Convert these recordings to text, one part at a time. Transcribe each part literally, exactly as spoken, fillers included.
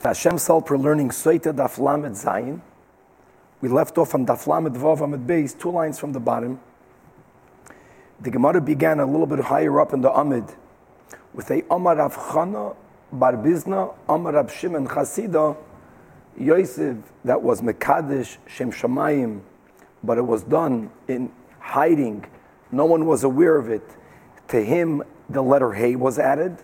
Hashem Salper learning Soita Daf Lamed Zayin. We left off on Daf Lamed Vav Amud Beis, two lines from the bottom. The Gemara began a little bit higher up in the Amid with a Amar Av Chana Bar Bizna Amar Av Shimon Chasida Yosef, that was Mekadesh Shem Shamayim, but it was done in hiding. No one was aware of it. To him, the letter He was added,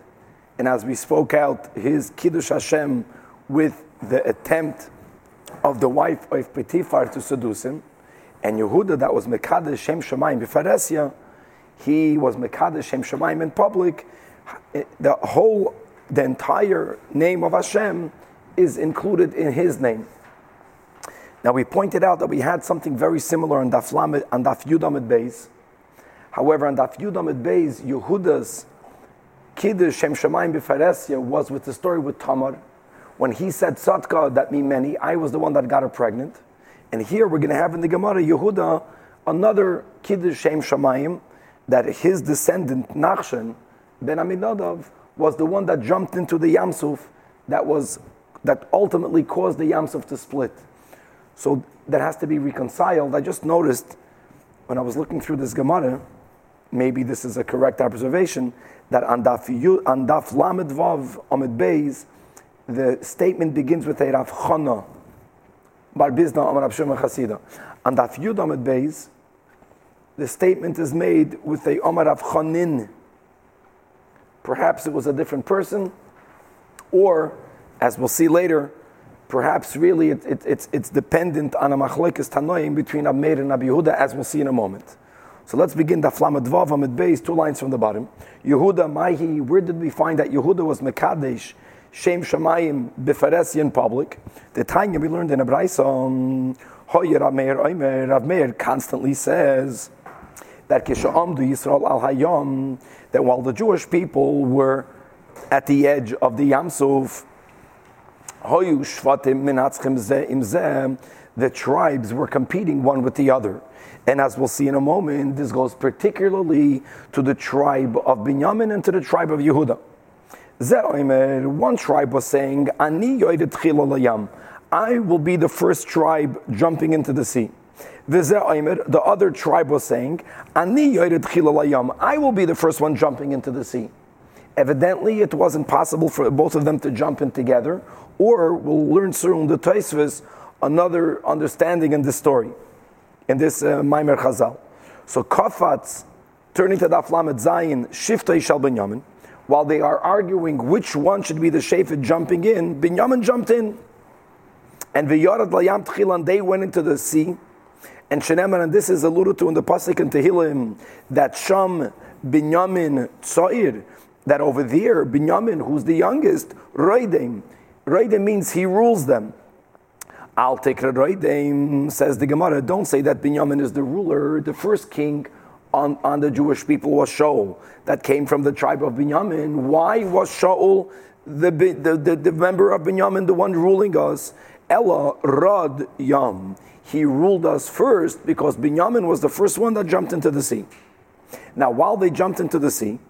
and as we spoke out, his Kiddush Hashem with the attempt of the wife of Potiphar to seduce him. And Yehuda, that was Mekadesh Shem Shamayim Bifaresya, he was Mekadesh Shem Shamayim in public. The whole, the entire name of Hashem is included in his name. Now we pointed out that we had something very similar on Daf Lamed, on Daf Yud Amud Beis. However, on Daf Yud Amud Beis, Yehuda's Kiddush Shem Shamayim Bifaresya was with the story with Tamar. When he said, Tzadka, that me many, I was the one that got her pregnant. And here we're going to have in the Gemara, Yehuda, another Kiddush Shem Shamayim, that his descendant, Nachshon ben Aminadav, was the one that jumped into the Yam Suf, that was, that ultimately caused the Yam Suf to split. So that has to be reconciled. I just noticed, when I was looking through this Gemara, maybe this is a correct observation, that on Daf Lamed Vav Amud Beis, the statement begins with a Rav Chana Bar Bizna Amar Rav Shimon Chasida. On Daf Yud Amud Beis, the statement is made with a Amar Rav Chanin. Perhaps it was a different person, or, as we'll see later, perhaps really it, it, it's, it's dependent on a Machlokes Tanoim between Rav Meir and Rav Yehuda, as we'll see in a moment. So let's begin Daf Lamed Vav Amud Beis, two lines from the bottom. Yehuda, Maihi, where did we find that Yehuda was Mekadesh Shem Shamayim Bifaresya in public? The Tanya we learned in a Braisa, Hoyer Rav Meir Omer, Rav Meir constantly says that Kisha'amdu Yisrael al Hayom, that while the Jewish people were at the edge of the Yam Suf, Hoyu Shvatim Minatzchem Zeh Im Zeh, the tribes were competing one with the other. And as we'll see in a moment, this goes particularly to the tribe of Binyamin and to the tribe of Yehuda. Ze'oimer, one tribe was saying, Ani yoyde tchila layam, I will be the first tribe jumping into the sea. V'ze'oimer, the other tribe was saying, Ani yoyde tchila layam, I will be the first one jumping into the sea. Evidently, it wasn't possible for both of them to jump in together, or we'll learn soon the Tosfos another understanding in this story, in this uh, Maimer Chazal. So Kafats, turning to Daf Lamed Zayin, Shiftei Shel Binyamin, while they are arguing which one should be the Shefet jumping in, Binyamin jumped in. And V'yarad Layam Tchilan, they went into the sea. And Shenemar, and this is alluded to in the Pasuk in Tehillim, that Sham Binyamin Tzair, that over there, Binyamin, who's the youngest, Roidim. Roidim means he rules them. Al Tekra Roidim, says the Gemara, don't say that Binyamin is the ruler. The first king on, on the Jewish people was Shaul, that came from the tribe of Binyamin. Why was Shaul the, the, the, the member of Binyamin, the one ruling us? Ella Rod Yam, he ruled us first because Binyamin was the first one that jumped into the sea. Now, while they jumped into the sea,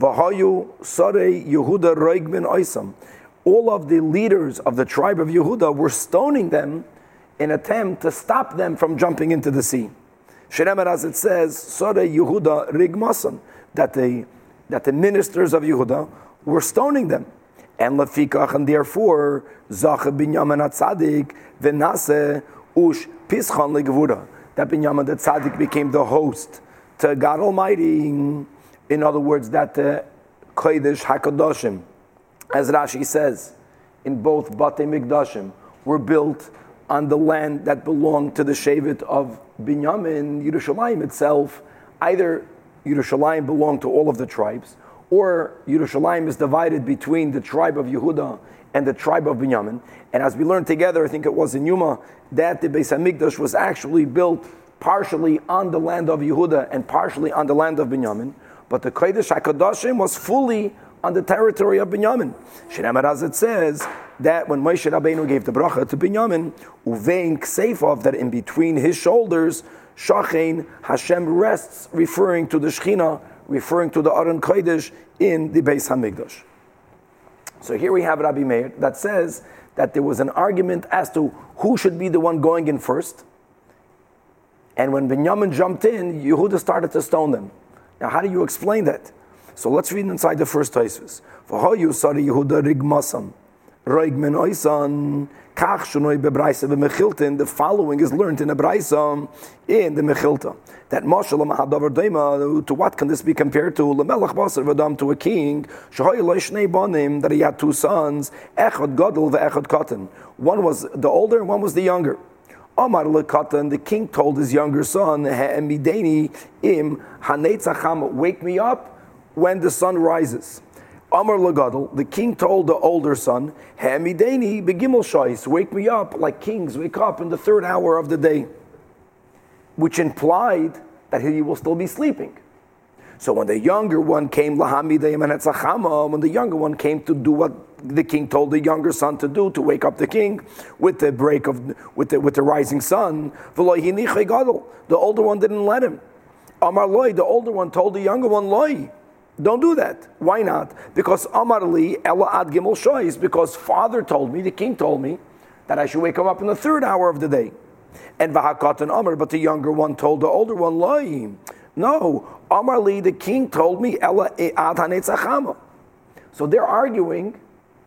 Vahayu Sarei Yehuda Roigmin Oisam, all of the leaders of the tribe of Yehuda were stoning them in attempt to stop them from jumping into the sea. Shneimar, as it says, Sore Yehuda Rigmason, that the that the ministers of Yehuda were stoning them. And Lefikach, and therefore, Zache Binyamin HaTzadik V'nase Ush Pischon Legevura, that Binyamin the Tzadik became the host to God Almighty. In other words, that the Kodesh HaKadoshim, as Rashi says, in both Batei Mikdashim, were built on the land that belonged to the Shevet of Binyamin. Yerushalayim itself, either Yerushalayim belonged to all of the tribes, or Yerushalayim is divided between the tribe of Yehuda and the tribe of Binyamin. And as we learned together, I think it was in Yuma, that the Beis HaMikdash was actually built partially on the land of Yehuda and partially on the land of Binyamin. But the Kodesh HaKadoshim was fully on the territory of Binyamin. Shneimar, as it says, that when Moshe Rabbeinu gave the bracha to Binyamin, uvein kseifov, that in between his shoulders, shachein, Hashem rests, referring to the Shechina, referring to the Aron Kodesh in the Beis HaMikdash. So here we have Rabbi Meir that says that there was an argument as to who should be the one going in first. And when Binyamin jumped in, Yehuda started to stone them. Now, how do you explain that? So let's read inside the first Tosfos. V'hoyu sari Yehuda rigmasam, roig min oisan, kach shunoi bebraisa b'mechiltin. The following is learned in a braisa in the Mechilta. That mashal ma'adavar daima. To what can this be compared to? L'melech basar v'adam, to a king. Shehoy lo shnei banim, that he had two sons. Echad gadol ve'echad katan. One was the older, and one was the younger. Amar lekatan, the king told his younger son, Ha'emideni im hanetzacham, wake me up when the sun rises. Amar legadol, the king told the older son, Ha'emideni begimel shais, wake me up like kings wake up in the third hour of the day, which implied that he will still be sleeping. So when the younger one came, lahamidei hanetzacham, when the younger one came to do what the king told the younger son to do, to wake up the king with the break of with the with the rising sun, the older one didn't let him. Amar loy, the older one told the younger one, loy, don't do that. Why not? Because Amar li ela ad gimel shois, because father told me, the king told me, that I should wake him up in the third hour of the day. And vahakatan Amar, but the younger one told the older one, loy, no, Amar li, the king told me, ela ad haneitzachama. So they're arguing,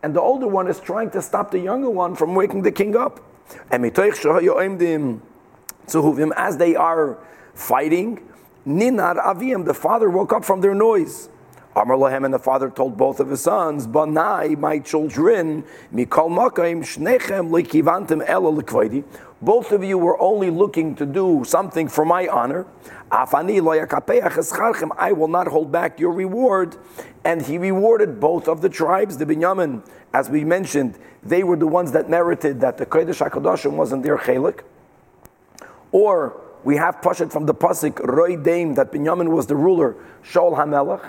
and the older one is trying to stop the younger one from waking the king up. As they are fighting, Ninar Avim, the father woke up from their noise. Amar lahem, and the father told both of his sons, Banai, my children, Mikol Makayim, Shnechem, Likivantim, Ela Likvadi. Both of you were only looking to do something for my honor. Afani loyakapeach escharchem, I will not hold back your reward. And he rewarded both of the tribes. The Binyamin, as we mentioned, they were the ones that merited that the Kodesh HaKadoshim wasn't their chelik. Or we have Pashat from the Pasuk, Roy Daim, that Binyamin was the ruler, Shaul HaMelech,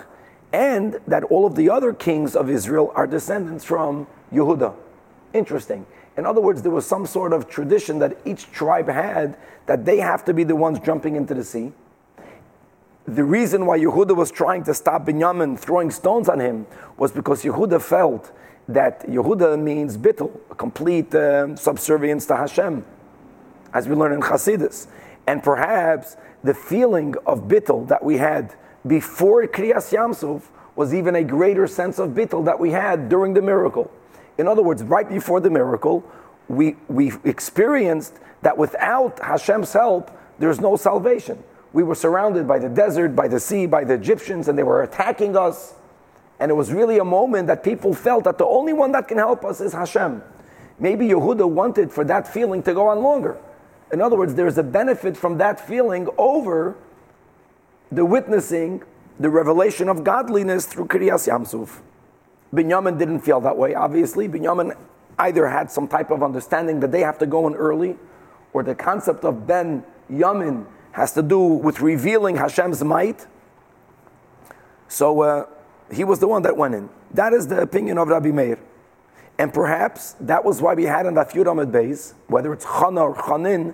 and that all of the other kings of Israel are descendants from Yehuda. Interesting. In other words, there was some sort of tradition that each tribe had that they have to be the ones jumping into the sea. The reason why Yehuda was trying to stop Binyamin throwing stones on him was because Yehuda felt that Yehuda means bittul, a complete um, subservience to Hashem, as we learn in Chassidus. And perhaps the feeling of bittul that we had before Kriyas Yamsuf was even a greater sense of bittul that we had during the miracle. In other words, right before the miracle, we we experienced that without Hashem's help, there's no salvation. We were surrounded by the desert, by the sea, by the Egyptians, and they were attacking us. And it was really a moment that people felt that the only one that can help us is Hashem. Maybe Yehuda wanted for that feeling to go on longer. In other words, there's a benefit from that feeling over the witnessing, the revelation of godliness through Kriyas Yamsuf. Binyamin didn't feel that way, obviously. Binyamin either had some type of understanding that they have to go in early, or the concept of Ben Yamin has to do with revealing Hashem's might. So uh, he was the one that went in. That is the opinion of Rabbi Meir. And perhaps that was why we had in Daf Yud Amud Beis, whether it's Chana or Chanin.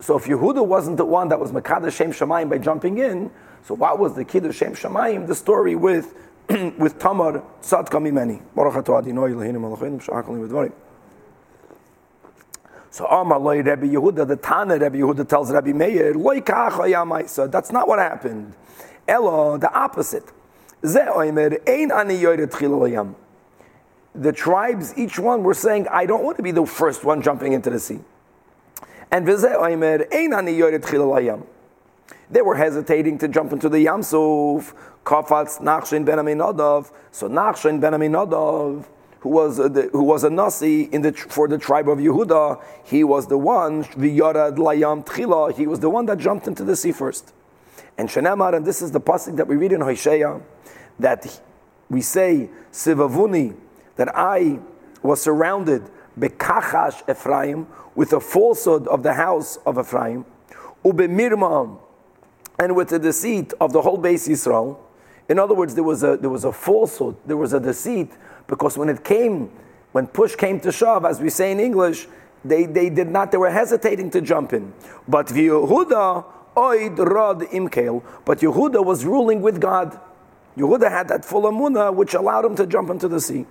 So if Yehuda wasn't the one that was Mekadosh Shem Shamayim by jumping in, so what was the Kiddush Shem Shamayim, the story with with Tamar Tzadka Mimeni. So Amar Loi Rabbi Yehuda, the Tana Rabbi Yehuda tells Rabbi Meir, Loi Kach Haya Maisa, that's not what happened. Elo, the opposite. Ze Oimer Ein Ani Yoyre Tchil Layam. The tribes, each one, were saying, I don't want to be the first one jumping into the sea. And Vize Oimer Ein Ani Yoyre Tchil Layam. They were hesitating to jump into the Yamsuf. Kafatz Nachshon ben Aminadav. So Nachshon ben Aminadav, who was uh, the, who was a nasi in the for the tribe of Yehuda, he was the one. V'yarad layam tchila. He was the one that jumped into the sea first. And Shenamar, and this is the pasuk that we read in Hosea, that we say Sivavuni, that I was surrounded bekachash Ephraim, with the falsehood of the house of Ephraim, ubemirmam, and with the deceit of the whole Beis Yisrael. In other words, there was a there was a falsehood, there was a deceit, because when it came, when push came to shove, as we say in English, they, they did not, they were hesitating to jump in. But Yehuda oid rod imkel, but Yehuda was ruling with God. Yehuda had that full amunah, which allowed him to jump into the sea.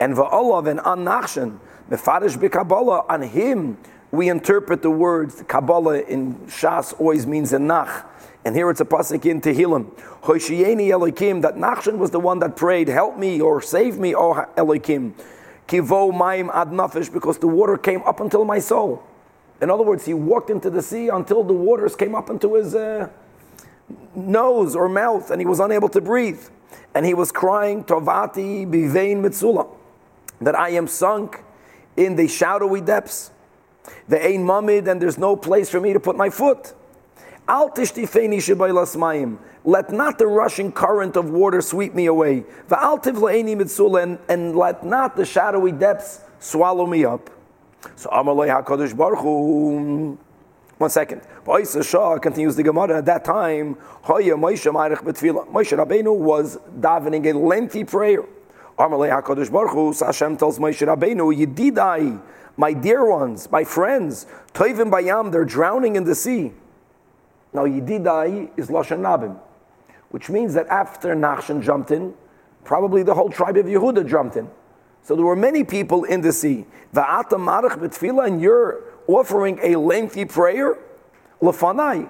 And va'olav and an Nachshon, Mefarish b'Kabbalah, on him we interpret the words. Kabbalah in Shas always means in Nach. And here it's a pasuk in Tehillim. Hoshiyeni Elokim, that Nachshon was the one that prayed, help me or save me, O Elokim. Kivo Maim Ad Nafesh, because the water came up until my soul. In other words, he walked into the sea until the waters came up into his uh, nose or mouth, and he was unable to breathe. And he was crying, Tovati Bivein Mitzulam, that I am sunk in the shadowy depths. The Ein Mamid, and there's no place for me to put my foot. Al tishtifeni shebaylas mayim. Let not the rushing current of water sweep me away. Va'al tivle'eni mitzula, and let not the shadowy depths swallow me up. So Amalei HaKadosh Baruch Hu. One second. Ba'isa Shah, continues the Gemara, at that time, Hoya Moshe Ma'arech B'Tfilah. Moshe Rabbeinu was davening a lengthy prayer. Amalei HaKadosh Baruch Hu, Hashem tells Moshe Rabbeinu, Yedidai, my dear ones, my friends, Toivim Bayam, they're drowning in the sea. Now, Yedidai is Lashon Nabim, which means that after Nachshon jumped in, probably the whole tribe of Yehuda jumped in. So there were many people in the sea. Va'ata marach b'tefillah, and you're offering a lengthy prayer? Lefanai.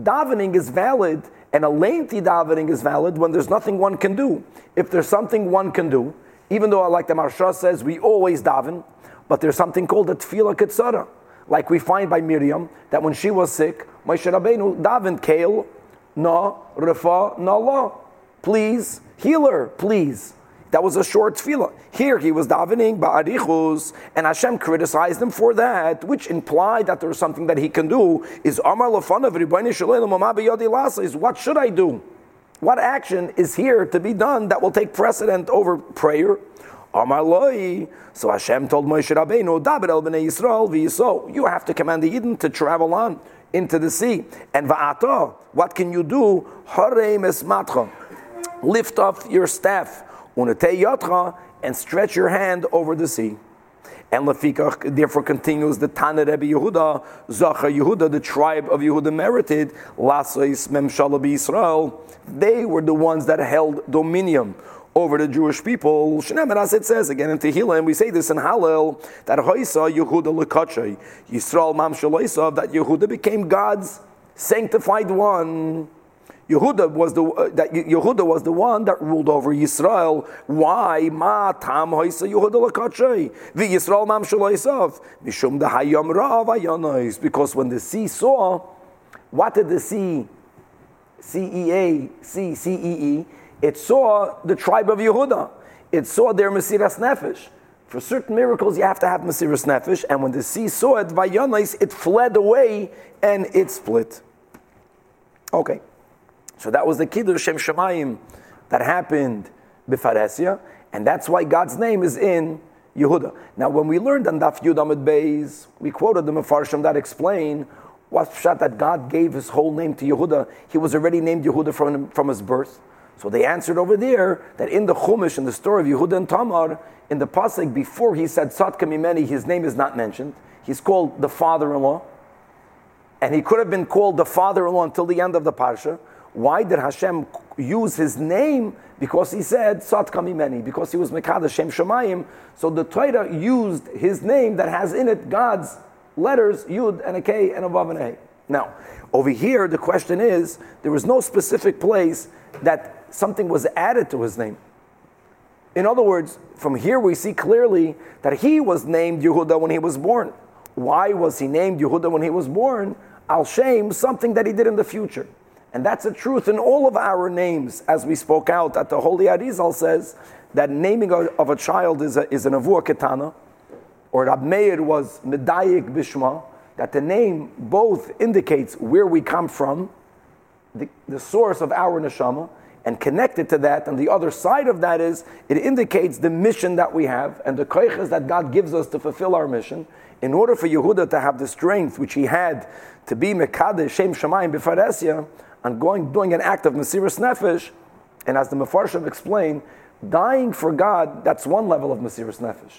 Davening is valid, and a lengthy davening is valid when there's nothing one can do. If there's something one can do, even though, like the Marsha says, we always daven, but there's something called a tefillah ketzara, like we find by Miriam, that when she was sick, Moshe Rabbeinu davened, Kael, na, refa, na la. Please, heal her, please. That was a short tefillah. Here he was davening, ba'arichus, and Hashem criticized him for that, which implied that there was something that he can do. Is Amar lefanav, Ribbono shel olam, ma biyadi la'aseh, is what should I do? What action is here to be done that will take precedent over prayer? Amar loi. So Hashem told Moshe Rabbeinu, daber el bnei Yisrael v'yiso, you have to command the Yidden to travel on into the sea. And va'ata, what can you do? Harei esmatcha, lift up your staff. Unetei yatcha, and stretch your hand over the sea. And lefikach, therefore continues the Tana Rebbe Yehuda, Zachar Yehuda, the tribe of Yehuda merited, Lasois Memshala B'Yisrael, they were the ones that held dominion over the Jewish people. Shneimar, as it says again in Tehillim, we say this in Hallel, that Hoisa Yehuda Lekachay, Yisrael Mamshalaisa, that Yehuda became God's sanctified one. Yehuda was the uh, that Yehuda was the one that ruled over Yisrael. Why? Ma tam hoisa Yehuda lakatshay v'Yisrael mam shalayisav mishum dehayom rav ayanais. Because when the sea saw, what did the sea? C E A C C E E. It saw the tribe of Yehuda. It saw their mesiras nefesh. For certain miracles, you have to have mesiras nefesh. And when the sea saw it, vayanais, it fled away and it split. Okay. So that was the Kiddush Shem Shamayim that happened b'Faresia, and that's why God's name is in Yehuda. Now, when we learned on Daf Yud Amud Beis, we quoted the Mefarshim that explain what pshat that God gave his whole name to Yehuda. He was already named Yehuda from, from his birth. So they answered over there that in the Chumash, in the story of Yehuda and Tamar, in the pasuk before he said Tzadka Mimeni, his name is not mentioned. He's called the father-in-law, and he could have been called the father-in-law until the end of the parsha. Why did Hashem use his name? Because he said, Tzadka Mimeni, because he was Mekadosh Shem Shamayim. So the Torah used his name that has in it God's letters, Yud and a K and a Vav and a. Now, over here, the question is, there was no specific place that something was added to his name. In other words, from here we see clearly that he was named Yehuda when he was born. Why was he named Yehuda when he was born? Al Shem, something that he did in the future. And that's the truth in all of our names, as we spoke out, that the Holy Arizal says that naming of a child is, a, is an avua ketana, or Rab Meir was medayik bishma, that the name both indicates where we come from, the, the source of our neshama, and connected to that, and the other side of that is, it indicates the mission that we have, and the koiches that God gives us to fulfill our mission. In order for Yehuda to have the strength which he had to be mekadesh Shem Shamayim b'Faresia, and going, doing an act of Mesiras Nefesh, and as the Mefarshim explained, dying for God, that's one level of Mesiras Nefesh.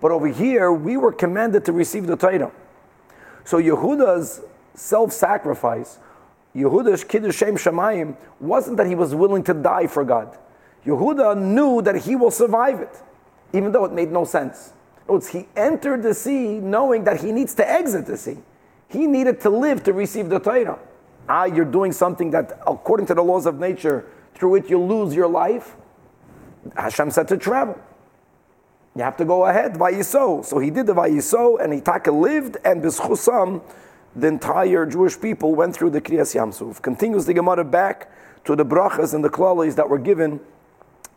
But over here, we were commanded to receive the Torah. So Yehuda's self-sacrifice, Yehuda's Kiddush Shem Shamayim, wasn't that he was willing to die for God. Yehuda knew that he will survive it, even though it made no sense. He entered the sea knowing that he needs to exit the sea. He needed to live to receive the Torah. Ah, you're doing something that, according to the laws of nature, through it you lose your life. Hashem said to travel. You have to go ahead, Vayiso. So he did the Vayiso, and Itaka lived, and B'schusam, the entire Jewish people, went through the Kriyas Yamsuf. Continues the Gemara back to the brachas and the klalis that were given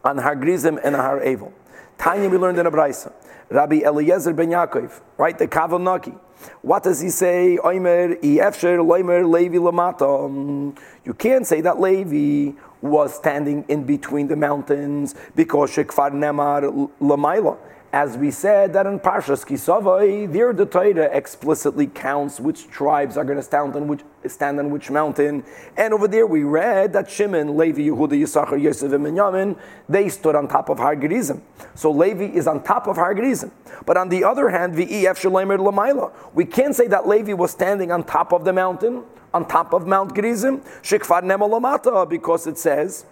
on Har Grizim and Har Evel. Tanya, we learned in a Braisa. Rabbi Eliezer ben Yaakov, right, the Kavanaki. What does he say? Oimer, Efsher, Loimer, Levi Lamata. You can't say that Levi was standing in between the mountains because Shekfar Nemar Lamaila. As we said that in Parshas Kisavai, there the Torah explicitly counts which tribes are going to stand on which stand on which mountain. And over there we read that Shimon, Levi, Yehuda, Yisachar, Yosef, and Binyamin, they stood on top of Har Gerizim. So Levi is on top of Har Gerizim. But on the other hand, V'ef Shleimer Lamaila, we can't say that Levi was standing on top of the mountain, on top of Mount Gerizim, Shekfar Nema Lamata, because it says,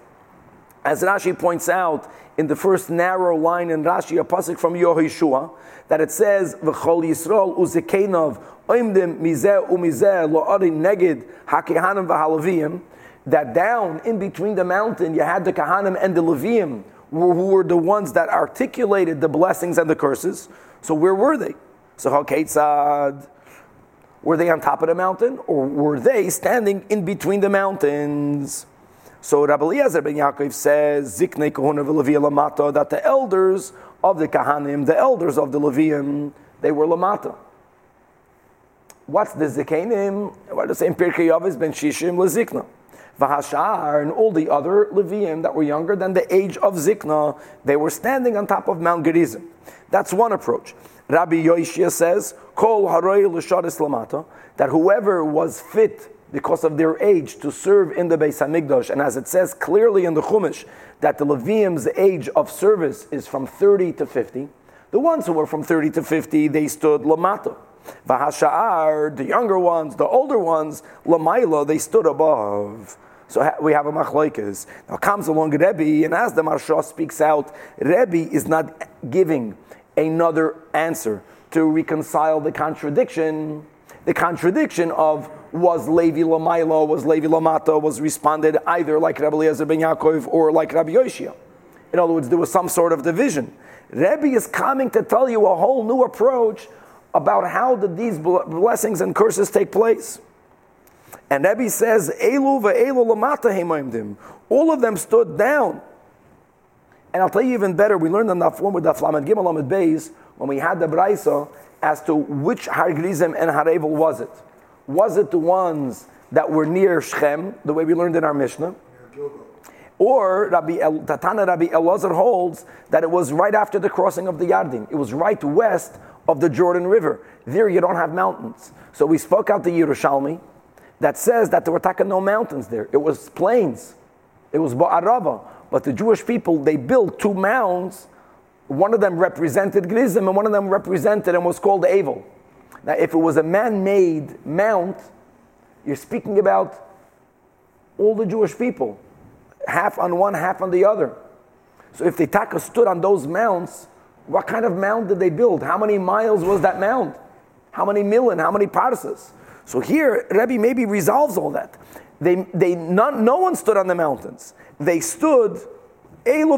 as Rashi points out in the first narrow line in Rashi, a pasuk from Yehoshua, that it says, "V'chol Yisrael uzekenov oimdim mizeh umizeh lo'arim neged hakehanim v'halavim." That down in between the mountain, you had the Kahanim and the Levim, who were the ones that articulated the blessings and the curses. So where were they? So haketzad. Were they on top of the mountain, or were they standing in between the mountains? So Rabbi Eliezer ben Yaakov says, Ziknei Kohuna v'Levi Lamata, that the elders of the Kahanim, the elders of the Levim, they were Lamata. What's the Zikanim? We're the same Pirkei Avos ben Shishim leZikna. V'Hashar, and all the other Levim that were younger than the age of Zikna, they were standing on top of Mount Gerizim. That's one approach. Rabbi Yoshia says, Kol Haroi l'Sharis Lamata, that whoever was fit because of their age to serve in the Beis Hamikdash, and as it says clearly in the Chumash that the Levim's age of service is from thirty to fifty, the ones who were from thirty to fifty, they stood Lamata. V'hasha'ar, the younger ones, the older ones, Lamaila, they stood above. So we have a machlokes. Now comes along Rebbe, and as the Marsha speaks out, Rebbe is not giving another answer to reconcile the contradiction, the contradiction of was Levi Lamaila, was Levi Lamata, was responded either like Rabbi Eliezer ben Yaakov or like Rabbi Yoshia. In other words, there was some sort of division. Rebbe is coming to tell you a whole new approach about how did these blessings and curses take place. And Rebbe says, Elu ve'elu Lamata heimimdim. All of them stood down. And I'll tell you even better, we learned on that form with the Flamed Gimel Amid Beis, when we had the Braisa, as to which Har Gerizim and Har Evel was it. Was it the ones that were near Shechem, the way we learned in our Mishnah? Or Rabbi El, Tatana Rabbi Elazar holds that it was right after the crossing of the Yarden. It was right west of the Jordan River. There you don't have mountains. So we spoke out the Yerushalmi that says that there were taka no mountains there. It was plains. It was Ba'arava. But the Jewish people, they built two mounds. One of them represented Gerizim and one of them represented and was called Evel. Now, if it was a man-made mount, you're speaking about all the Jewish people, half on one, half on the other. So if the Taka stood on those mounts, what kind of mount did they build? How many miles was that mount? How many milin? How many parsas? So here, Rebbe maybe resolves all that. They, they, not, no one stood on the mountains. They stood, all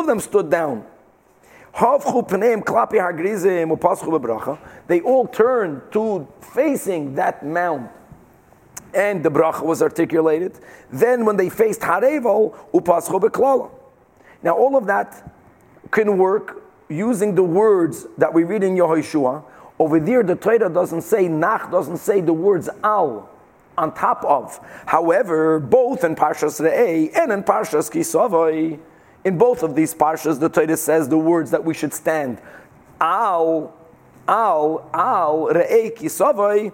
of them stood down. They all turned to facing that mount, and the bracha was articulated. Then, when they faced Har Evel, upaschu beklala. Now, all of that can work using the words that we read in Yehoshua. Over there, the Torah doesn't say nach, doesn't say the words al, on top of. However, both in Parshas Re'eh and in Parshas Kisavai, in both of these parshas, the Torah says the words that we should stand. Al, al, al, re'ei kisavai.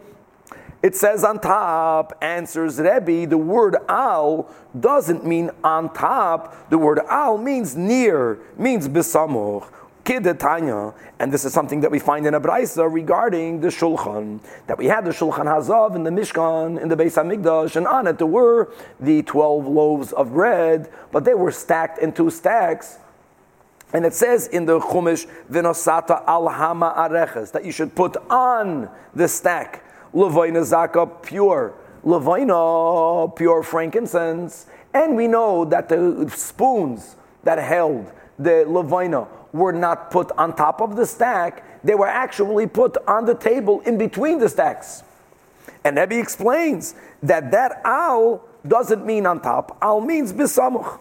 It says on top, answers Rebbe, the word al doesn't mean on top. The word al means near, means besamuch. Kidetanya, and this is something that we find in a Braisa regarding the Shulchan, that we had the Shulchan Hazav in the Mishkan, in the Beis HaMikdash, and on it there were the twelve loaves of bread, but they were stacked in two stacks, And it says in the Chumash, V'nosata al hama areches, that you should put on the stack, Levayna Zaka, pure, Levayna, pure frankincense. And we know that the spoons that held the Levayna were not put on top of the stack, they were actually put on the table in between the stacks. And Rebbe explains that that al doesn't mean on top, al means bisamuch.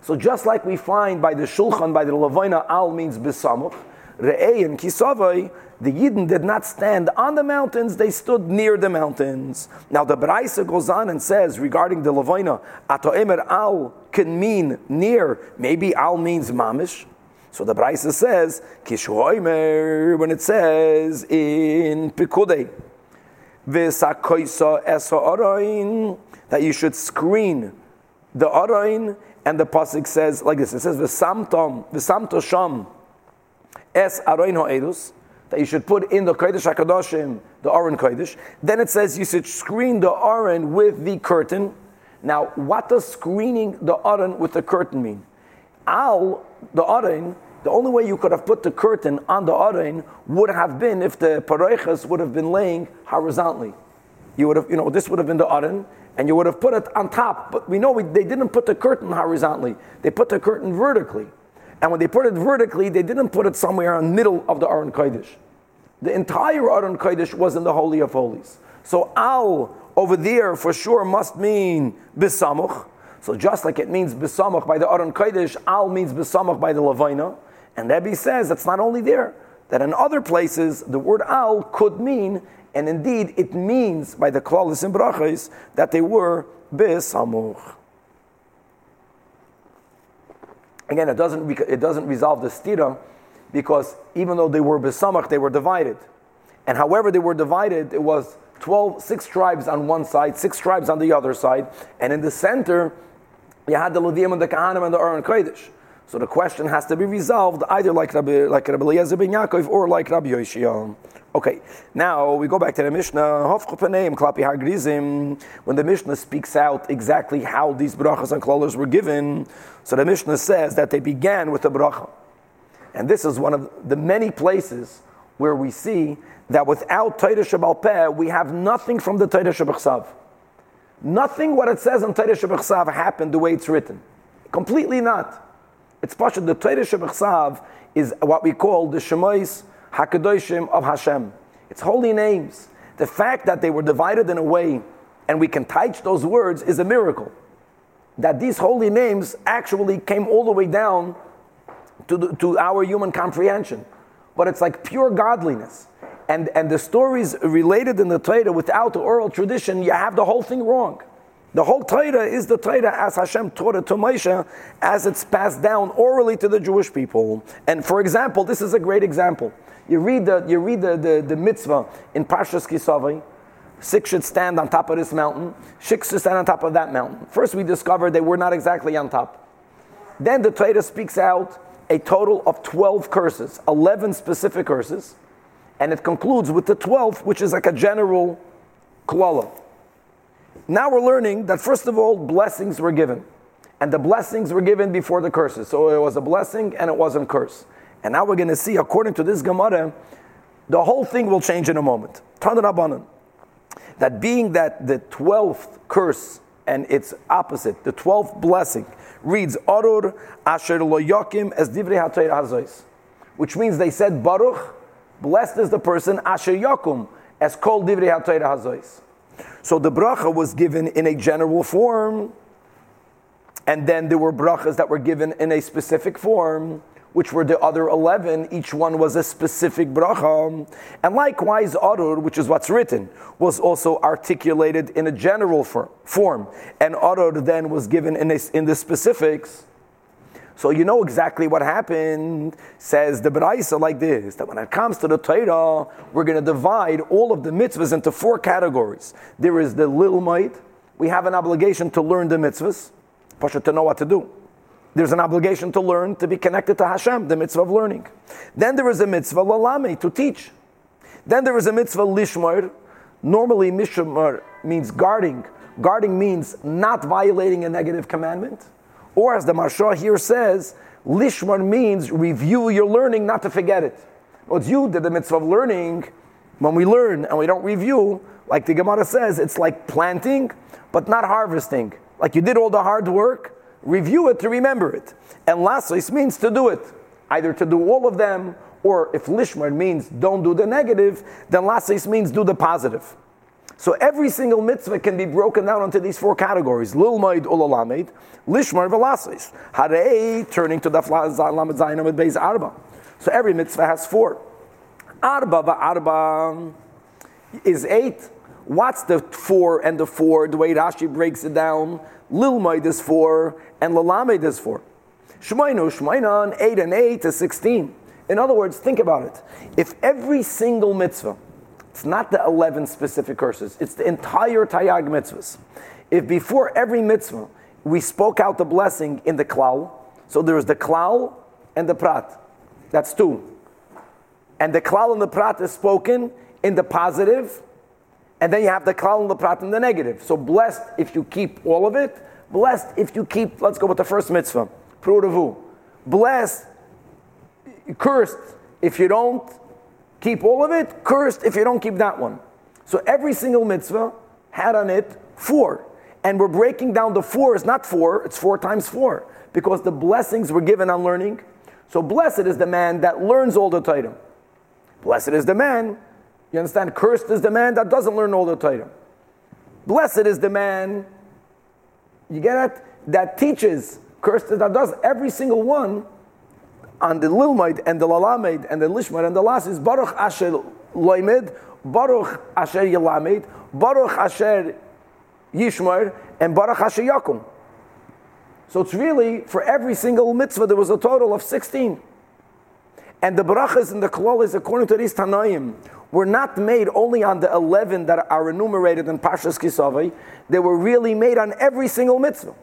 So just like we find by the Shulchan, by the Levayna, al means bisamuch, Re'ei and Kisavai, the Yidden did not stand on the mountains, they stood near the mountains. Now the Beraisa goes on and says regarding the Levayna, Atoemer al can mean near, maybe al means mamish. So the Beraisa says, Kishoimer, when it says in Pikudei, that you should screen the Arain, and the pasuk says like this. It says v'samtam v'samto sham es Arain ha'edus, that you should put in the kodesh hakadoshim, the Arain kodesh. Then it says you should screen the Arain with the curtain. Now, what does screening the Arain with the curtain mean? Al the Arain. The only way you could have put the curtain on the Arain would have been if the parochas would have been laying horizontally. You would have, you know, this would have been the Arain, and you would have put it on top. But we know we, they didn't put the curtain horizontally. They put the curtain vertically. And when they put it vertically, they didn't put it somewhere in the middle of the Aron Kodesh. The entire Aron Kodesh was in the Holy of Holies. So al over there for sure must mean bisamuch. So just like it means bisamuch by the Aron Kodesh, al means bisamuch by the Levayna. And Rebbe says that's not only there, that in other places the word al could mean, and indeed it means by the klalis and brachos that they were besamuch. Again, it doesn't it doesn't resolve the stira, because even though they were besamuch, they were divided, and however they were divided, it was twelve, six tribes on one side, six tribes on the other side, and in the center you had the Levim and the Kahanim and the Aron Kodesh. So the question has to be resolved either like Rabbi, like Rabbi Eliezer ben Yaakov or like Rabbi Yoshia. Okay, now we go back to the Mishnah. When the Mishnah speaks out exactly how these brachas and klalos were given, so the Mishnah says that they began with the bracha. And this is one of the many places where we see that without Torah She'Ba'al Peh, we have nothing from the Torah She'Bechsav. Nothing what it says in Torah She'Bechsav happened the way it's written. Completely not. It's pashut. The Torah She'Bechsav is what we call the Shemos HaKadoshim of Hashem. It's holy names. The fact that they were divided in a way, and we can teach those words, is a miracle. That these holy names actually came all the way down to the, to our human comprehension. But it's like pure godliness. And, and the stories related in the Torah without the oral tradition, you have the whole thing wrong. The whole Torah is the Torah as Hashem taught it to Moshe, as it's passed down orally to the Jewish people. And for example, this is a great example. You read the you read the, the, the mitzvah in Parshas Kisavai. Six should stand on top of this mountain. Six should stand on top of that mountain. First we discovered they were not exactly on top. Then the Torah speaks out a total of twelve curses, eleven specific curses. And it concludes with the twelfth, which is like a general klala. Now we're learning that first of all, blessings were given. And the blessings were given before the curses. So it was a blessing and it wasn't a curse. And now we're going to see, according to this Gemara, the whole thing will change in a moment. Tana Rabbanan, that being that the twelfth curse and its opposite, the twelfth blessing, reads Arur Asher Lo Yakim Es Divrei HaTorah HaZos, which means they said Baruch, blessed is the person Asher Yakum Es Kol Divrei HaTorah HaZos. So the bracha was given in a general form, and then there were brachas that were given in a specific form, which were the other eleven. Each one was a specific bracha. And likewise, arur, which is what's written, was also articulated in a general form. And arur then was given in, a, in the specifics. So you know exactly what happened, says the Beraisa like this, that when it comes to the Torah, we're going to divide all of the mitzvahs into four categories. There is the lilmait. We have an obligation to learn the mitzvahs, to know what to do. There's an obligation to learn, to be connected to Hashem, the mitzvah of learning. Then there is a mitzvah, lalame, to teach. Then there is a mitzvah, lishmar. Normally, mishmar means guarding. Guarding means not violating a negative commandment. Or as the Marsha here says, Lishmar means review your learning, not to forget it. Well, it's you did the mitzvah of learning. When we learn and we don't review, like the Gemara says, it's like planting, but not harvesting. Like you did all the hard work, review it to remember it. And lasos means to do it, either to do all of them, or if lishmar means don't do the negative, then lasos means do the positive. So every single mitzvah can be broken down into these four categories: lilmaid, ulalamed, lishmar, velasis. Harei, turning to the lamed zayin amid beis arba. So every mitzvah has four. Arba va'arba is eight. What's the four and the four? The way Rashi breaks it down, lilmaid is four and lalamed is four. Shmeinu shmeinan, eight and eight is sixteen. In other words, think about it. If every single mitzvah, it's not the eleven specific curses, it's the entire Tayag mitzvahs. If before every mitzvah we spoke out the blessing in the klal, so there is the klal and the prat, that's two. And the klal and the prat is spoken in the positive, and then you have the klal and the prat in the negative. So blessed if you keep all of it, blessed if you keep, let's go with the first mitzvah, pruravu. Blessed, cursed if you don't keep all of it, cursed if you don't keep that one. So every single mitzvah had on it four. And we're breaking down the four is not four, it's four times four. Because the blessings were given on learning. So blessed is the man that learns all the Torah. Blessed is the man, you understand, cursed is the man that doesn't learn all the Torah. Blessed is the man, you get it, that teaches, cursed is that does every single one. On the Lilmaid and the Lalamed and the Lishmaid and the Lasis, Baruch Asher Loimed, Baruch Asher Yelamed, Baruch Asher Yishmair, and Baruch Asher Yakum. So it's really, for every single mitzvah, there was a total of sixteen. And the Barachas and the Kalalis, according to these Tanaim, were not made only on the eleven that are enumerated in Parshas Kisavai. They were really made on every single mitzvah.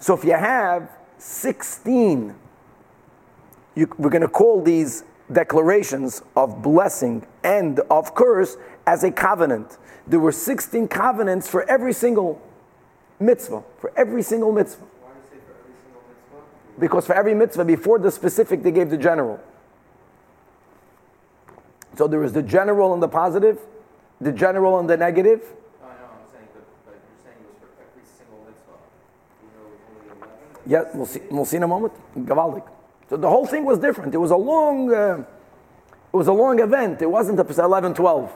So if you have sixteen, you, we're going to call these declarations of blessing and of curse as a covenant. There were sixteen covenants for every single mitzvah. For every single mitzvah. Why do you say for every single mitzvah? Because for every mitzvah, before the specific, they gave the general. So there is the general and the positive, the general and the negative. No, no, I'm saying, but, but you're saying it was for every single mitzvah. Yes, we'll see, we'll see in a moment. Gavaldik. So the whole thing was different. It was a long, uh, it was a long event. It wasn't a eleven, twelve.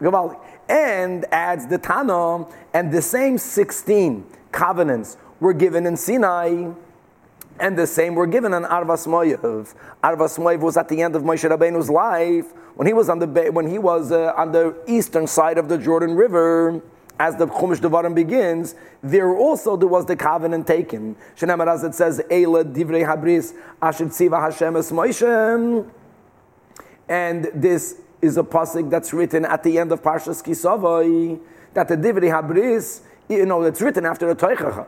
Gavaldik. And adds the Tana, and the same sixteen covenants were given in Sinai, and the same were given on Arvas Moav. Arvas Moav was at the end of Moshe Rabbeinu's life when he was on the when he was uh, on the eastern side of the Jordan River. As the Chumash Devarim begins, there also there was the covenant taken. Shnei as it says, "Eila divrei habris asher tziva Hashem es Moshe," and this is a pasuk that's written at the end of Parshas Kisavai. That the divrei habris, you know, it's written after the Toichacha,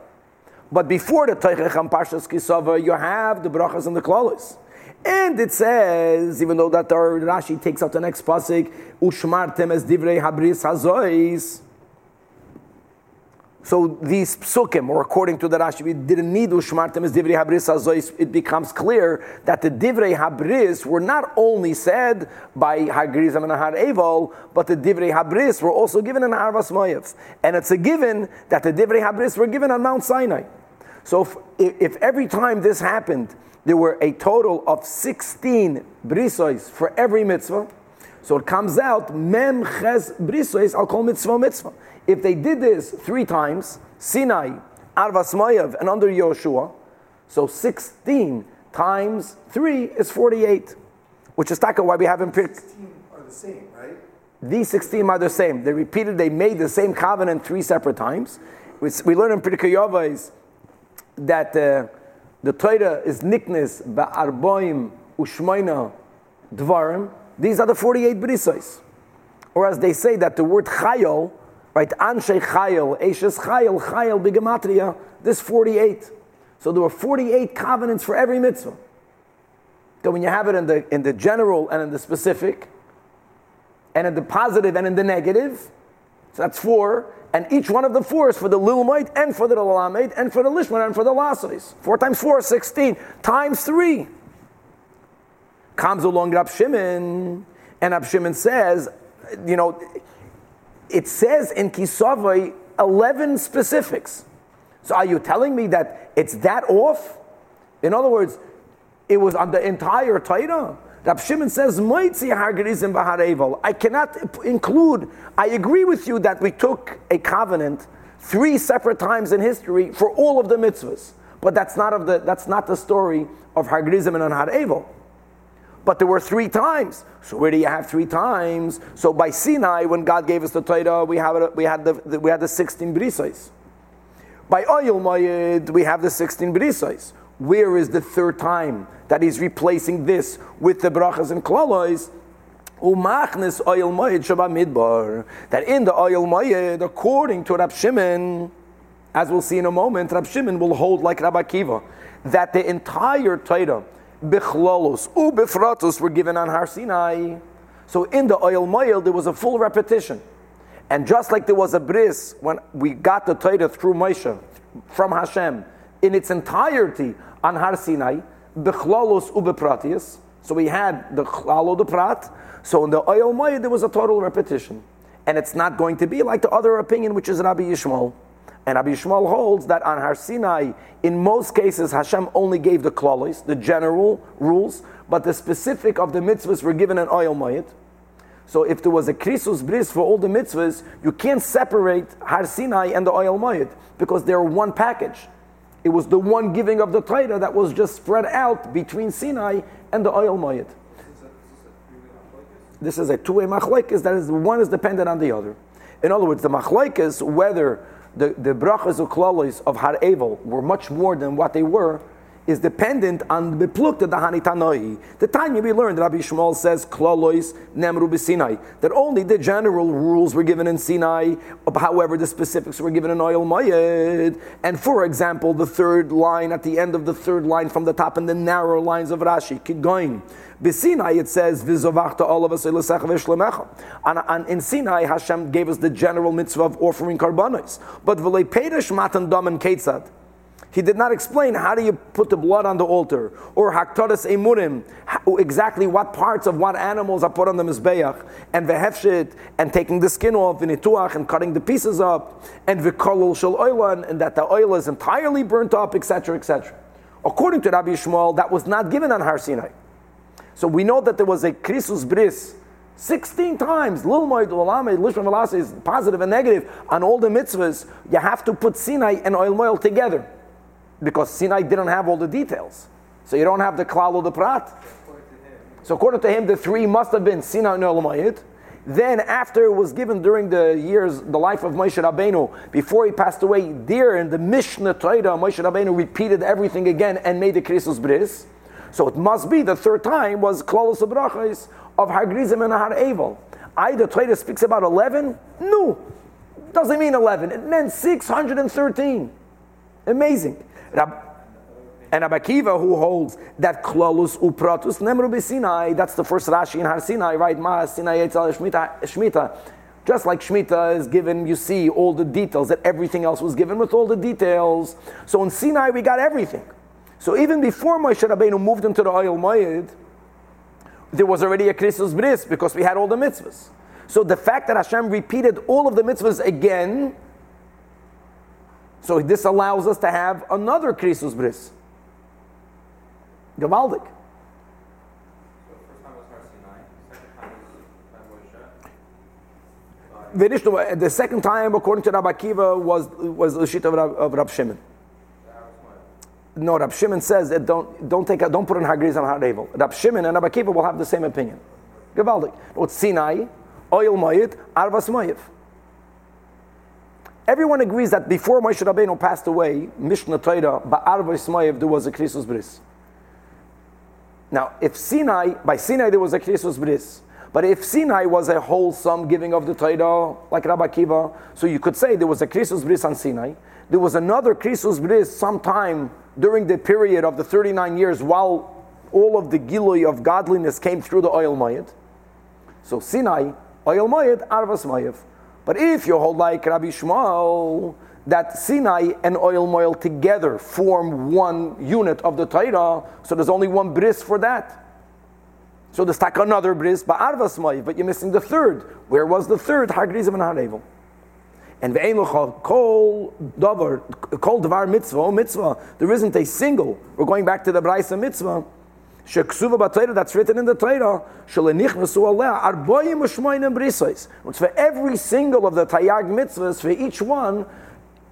but before the Toichacha and Parshas Kisavai, you have the brachas and the klalos. And it says, even though that our Rashi takes out the next pasuk, "Ushmartem es divrei habris hazois." So these psukim, or according to the Rashi, we didn't need ushmartem as divrei habris hazois. It becomes clear that the divrei habris were not only said by hagrizam and har eval, but the divrei habris were also given in Arvas Moav. And it's a given that the divrei habris were given on Mount Sinai. So if, if every time this happened, there were a total of sixteen brisois for every mitzvah. So it comes out mem ches brisois al kol mitzvah mitzvah. If they did this three times, Sinai, Arvas Moav, and under Yehoshua, so sixteen times three is forty-eight, which is taka why we haven't picked. sixteen are the same, right? These sixteen are the same. They repeated, they made the same covenant three separate times. We, we learn in Pirkei Avos that uh, the Torah is niknis ba'arboim u'shmeina dvarim. These are the forty-eight brisos. Or as they say that the word chayol, right, Anshe Chayil, Eishes Chayil, Chayil Bigematria, this forty-eight. So there were forty-eight covenants for every mitzvah. So when you have it in the in the general and in the specific, and in the positive and in the negative, So that's four, and each one of the four is for the Lilmaid, and for the Lalamed, and for the Lishman, and for the Lassais. Four times four is sixteen, times three. Comes along Rab Shimon, and Rab Shimon says, you know, it says in Kisavai eleven specifics. So are you telling me that it's that off? In other words, it was on the entire Torah. Rab Shimon says, I cannot include, I agree with you that we took a covenant three separate times in history for all of the mitzvahs. But that's not of the that's not the story of Har Gerizim and Har Evel. But there were three times. So where do you have three times? So by Sinai, when God gave us the Torah, we have we had the, the we had the sixteen brisais. By Oyel Moed, we have the sixteen brisais. Where is the third time that he's replacing this with the brachas and klalois? Umachnes Oyel Moed Sheba Midbar. That in the Oyel Moed, according to Rab Shimon, as we'll see in a moment, Rab Shimon will hold like Rabbi Akiva that the entire Torah, Bichlalos ubifratos, were given on Har Sinai. So in the Oyel Moed there was a full repetition, and just like there was a bris when we got the Torah through Moshe from Hashem in its entirety on Har Sinai, Bichlalos ubepratius. So we had the Chlalo, the Prat. So in the Oyel Moed there was a total repetition, and it's not going to be like the other opinion, which is Rabbi Yishmael. And Rabbi Yishmael holds that on Har Sinai, in most cases, Hashem only gave the klalos, the general rules, but the specific of the mitzvahs were given in Oyel Moed. So if there was a krisus bris for all the mitzvahs, you can't separate Har Sinai and the Oyel Moed, because they're one package. It was the one giving of the Torah that was just spread out between Sinai and the Oyel Moed. This is a two-way machlokes, that is, one is dependent on the other. In other words, the machlokes, whether The, the brachas or klalois of Har Evel were much more than what they were, is dependent on the beplukta dahani tanoi. The Tanya we learned, Rabbi Shmuel says, klalois nemru b'Sinai, that only the general rules were given in Sinai, however the specifics were given in Oyel Moed. And for example, the third line, at the end of the third line from the top, in the narrow lines of Rashi, keep going. B'Sinai it says, v'zovachta olavas elesech v'shlemecha. And, and in Sinai, Hashem gave us the general mitzvah of offering karbanos. But v'lei peirush matan daman ketzad. He did not explain how do you put the blood on the altar, or haktaras emurim, exactly what parts of what animals are put on the mizbeach, and vehefshit, and taking the skin off, v'nituach, and cutting the pieces up, and v'kolol shel oilan, and that the oil is entirely burnt up, et cetera, et cetera. According to Rabbi Shmuel, that was not given on Har Sinai. So we know that there was a krisus bris sixteen times, Lil Moed, Lalamed, Lishman, Velaseh, is positive and negative on all the mitzvahs. You have to put Sinai and Oyel Moed together, because Sinai didn't have all the details. So you don't have the klal or the prat. So according to him, the three must have been Sinai and Oyel Moed. Then after it was given during the years, the life of Moshe Rabbeinu, before he passed away, there in the Mishnah Torah, Moshe Rabbeinu repeated everything again and made the krisus bris. So it must be the third time was klalos u'brachos of Har Gerizim and Har Evel. I, the Torah speaks about eleven? No. It doesn't mean eleven. It meant six hundred thirteen. Amazing. Rab- and Rabbi Akiva, who holds that klalos u'pratus nemru b'Sinai, that's the first Rashi in Har Sinai, right? Ma Sinai Yetzal Shemitah. Just like Shemitah is given, you see all the details, that everything else was given with all the details. So in Sinai we got everything. So even before Moshe Rabbeinu moved into the Oyel Moed, there was already a krisus bris, because we had all the mitzvahs. So the fact that Hashem repeated all of the mitzvahs again, so this allows us to have another krisus bris. Gavaldik. So the first time was Har Sinai, the second time was by Moshe. The second time, according to Rabbi Akiva, was was the shita of Rab Shimon. No, Rab Shimon says that don't don't take don't put in Har Gerizim and Har Evel. Rab Shimon and Rabbi Akiva will have the same opinion. Gevaldik. It's Sinai, Oyel Moed, Arvas Moed. Everyone agrees that before Moshe Rabbeinu passed away, Mishnah Torah, Ba'arvas Moed, there was a krisus bris. Now, if Sinai, by Sinai there was a krisus bris, but if Sinai was a wholesome giving of the Torah, like Rabbi Akiva, so you could say there was a krisus bris on Sinai. There was another krisus bris sometime during the period of the thirty-nine years, while all of the gilui of godliness came through the Oyel Moed. So Sinai, Oyel Moed, Arvas Moed. But if you hold like Rabbi Shmuel, that Sinai and oil moil together form one unit of the Torah, so there's only one bris for that. So there's tak another bris, but you're missing the third. Where was the third? Hagrizim and Harevel. And ve'en l'cha kol davar, kol davar mitzvah, mitzvah. There isn't a single. We're going back to the Braisa mitzvah. Sheksuva b'Torah, that's written in the Torah. Shalenichnasu aleh arboim u'shmoinim brisos. It's for every single of the Tayag mitzvahs. For each one,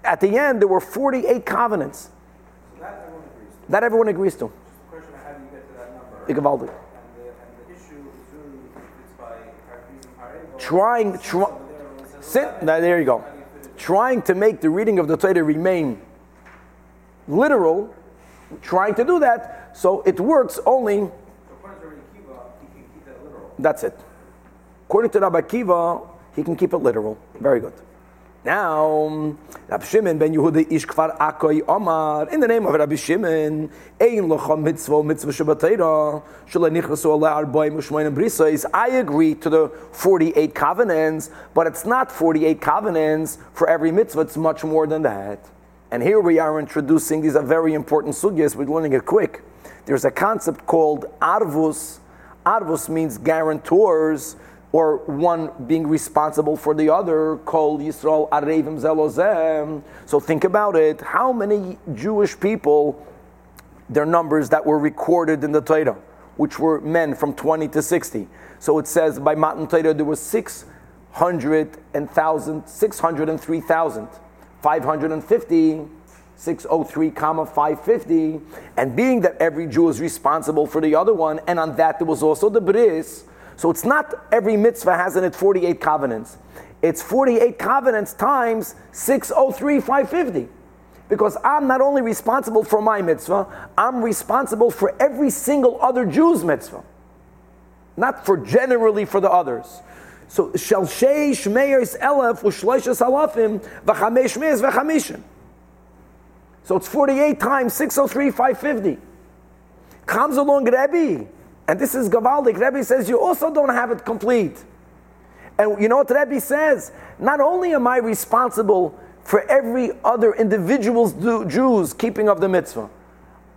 at the end there were forty-eight covenants. So that everyone agrees to. That everyone agrees to. The question: how do you get to that number? Igvaldik. And the issue is really it's by Harevel. Trying, trying. Sit now. There you go. Trying to make the reading of the Torah remain literal, trying to do that, so it works only. According to Rabbi Akiva, he can keep that literal. That's it. According to Rabbi Akiva, he can keep it literal. Very good. Now, Rabbi Shimon ben Yehuda ish kfar Akoi Omar, in the name of Rabbi Shimon, ein locha mitzvah mitzvah shabatayra, shula nichrasu ala arboi mushmoin and brisais. I agree to the forty-eight covenants, but it's not forty-eight covenants for every mitzvah. It's much more than that. And here we are introducing, these are very important sugyas, we're learning it quick. There's a concept called arvus. Arvus means guarantors, or one being responsible for the other, Kol Yisrael Arevim Zelozem. So think about it. How many Jewish people, their numbers that were recorded in the Torah, which were men from twenty to sixty. So it says by Matan Torah there were six hundred thousand, six hundred three thousand, five hundred fifty, six hundred three, five hundred fifty. And being that every Jew is responsible for the other one, and on that there was also the Bris, so it's not every mitzvah has in it forty-eight covenants. It's forty-eight covenants times six hundred three, five hundred fifty. Because I'm not only responsible for my mitzvah, I'm responsible for every single other Jew's mitzvah. Not for generally for the others. So, shel sheish meyers elef u'shleishes alafim v'chamesh meyers v'chamishim. So it's forty-eight times six hundred three, five hundred fifty. Comes along Rebbe. And this is Gavaldik. Rebbe says, you also don't have it complete. And you know what Rebbe says? Not only am I responsible for every other individual's Jews keeping of the mitzvah,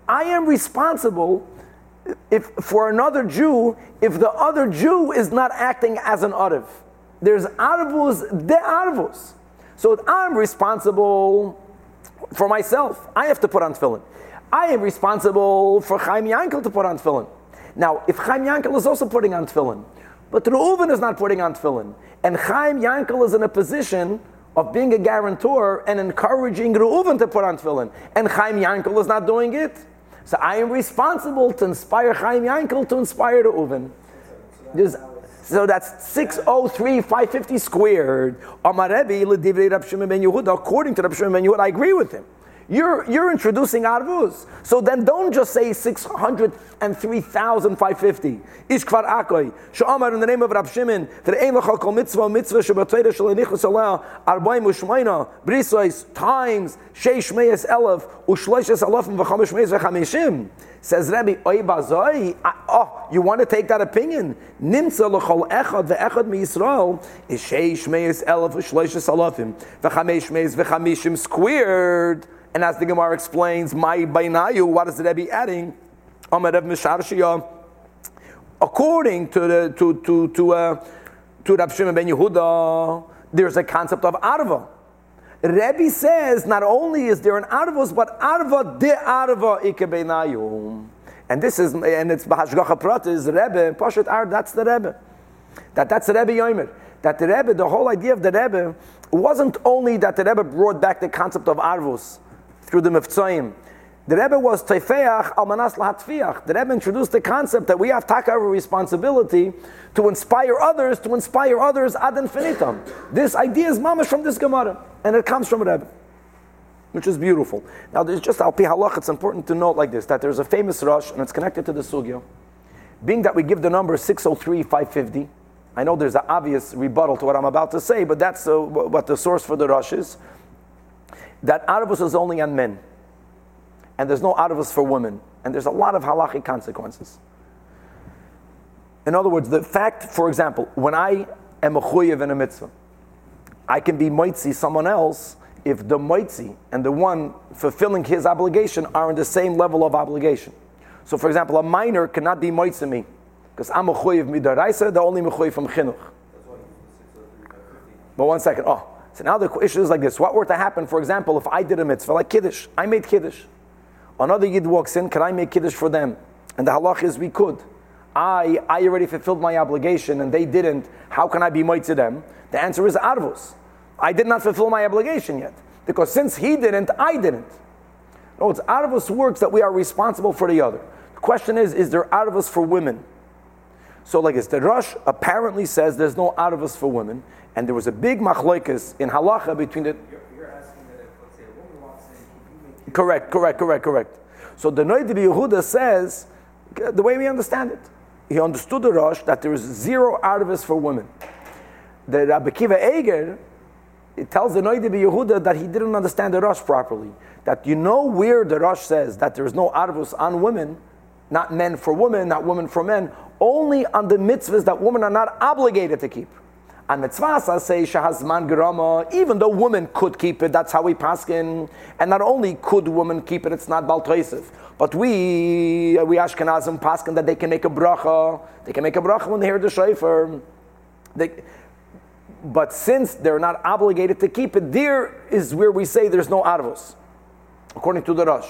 I am responsible if for another Jew if the other Jew is not acting as an Arv. There's Arvus de Arvus. So I'm responsible for myself. I have to put on tefillin. I am responsible for Chaim Yankel to put on tefillin. Now, if Chaim Yankel is also putting on tefillin, but Reuven is not putting on tefillin, and Chaim Yankel is in a position of being a guarantor and encouraging Reuven to put on tefillin, and Chaim Yankel is not doing it, so I am responsible to inspire Chaim Yankel to inspire Reuven. So that's six hundred three, five hundred fifty squared. Amar Rebbe l'divrei Rabbi Shimon ben Yehuda, according to Rabbi Shimon ben Yehuda, I agree with him. You're, you're introducing arvus. So then don't just say six hundred three thousand five hundred fifty. Ish kvar akoi. She'omar, in the name of Rab Shimon, v're'en l'chal kol mitzvah, mitzvah she'batoyra she'lenichus aleh, arbaim u'shmayna, brisois, times, sheish meyes elef, u'shloishes alofim v'chamish meyes v'chamishim. Says Rebbe, oi bazoi, oh, you want to take that opinion? Nimtza l'chal echad v'echad mi'Yisrael, is sheish meyes elef, u'shloishes alofim, v'chamish meyes v'chamishim squared. And as the Gemara explains, my Bainayu, what is the Rebbe adding? According to the to to to uh, to Rabbi Shimon ben Yehuda, there's a concept of arva. Rebbe says not only is there an arvos, but arva de arva ikebeinayu. And this is and it's b'hashgacha prat is Rebbe Pashat Ar. That's the Rebbe. That that's the Rebbe Yomer. That the Rebbe, the whole idea of the Rebbe wasn't only that the Rebbe brought back the concept of arvos through the Miftzayim. The Rebbe was Teifeach al Manas lahatfiach. The Rebbe introduced the concept that we have takav responsibility to inspire others, to inspire others ad infinitum. This idea is mamash from this Gemara, and it comes from Rebbe, which is beautiful. Now, there's just al pi halach. It's important to note like this that there's a famous rush, and it's connected to the sugya. Being that we give the number six hundred three, five hundred fifty, I know there's an obvious rebuttal to what I'm about to say, but that's uh, what the source for the rush is. That arvus is only on men, and there's no arvus for women, and there's a lot of halachic consequences. In other words, the fact, for example, when I am a chuyev in a mitzvah, I can be moitzi someone else if the moitzi and the one fulfilling his obligation are on the same level of obligation. So, for example, a minor cannot be moitzi me because I'm a choyev midaraisa, the only mechoyev from chinuch. But one second. Oh, so now the issue is like this: what were to happen, for example, if I did a mitzvah like kiddush? I made kiddush. Another yid walks in. Can I make kiddush for them? And the halach is we could. I I already fulfilled my obligation and they didn't. How can I be moitzi them? The answer is arvus. I did not fulfill my obligation yet because since he didn't, I didn't. No, it's arvus works that we are responsible for the other. Question is, is there arvus for women? So like it's the Rosh apparently says there's no arvus for women, and there was a big machloikas in halacha between the... You're, you're asking that if, let's say, a woman walks in, can you make... Correct, correct, correct, correct. So the Noei Rabbi Yehuda says, the way we understand it, he understood the Rosh that there is zero arvus for women. The Rabbi Kiva Eiger, it tells the Noei Rabbi Yehuda that he didn't understand the Rosh properly, that you know where the Rosh says that there is no arvus on women, not men for women, not women for men, only on the mitzvahs that women are not obligated to keep. And mitzvahs say, shahazman gerama, even though women could keep it, that's how we paskin. And not only could women keep it, it's not bal toisif. But we, we Ashkenazim paskin that they can make a bracha. They can make a bracha when they hear the shofar. They, but since they're not obligated to keep it, there is where we say there's no arvos, according to the Rosh.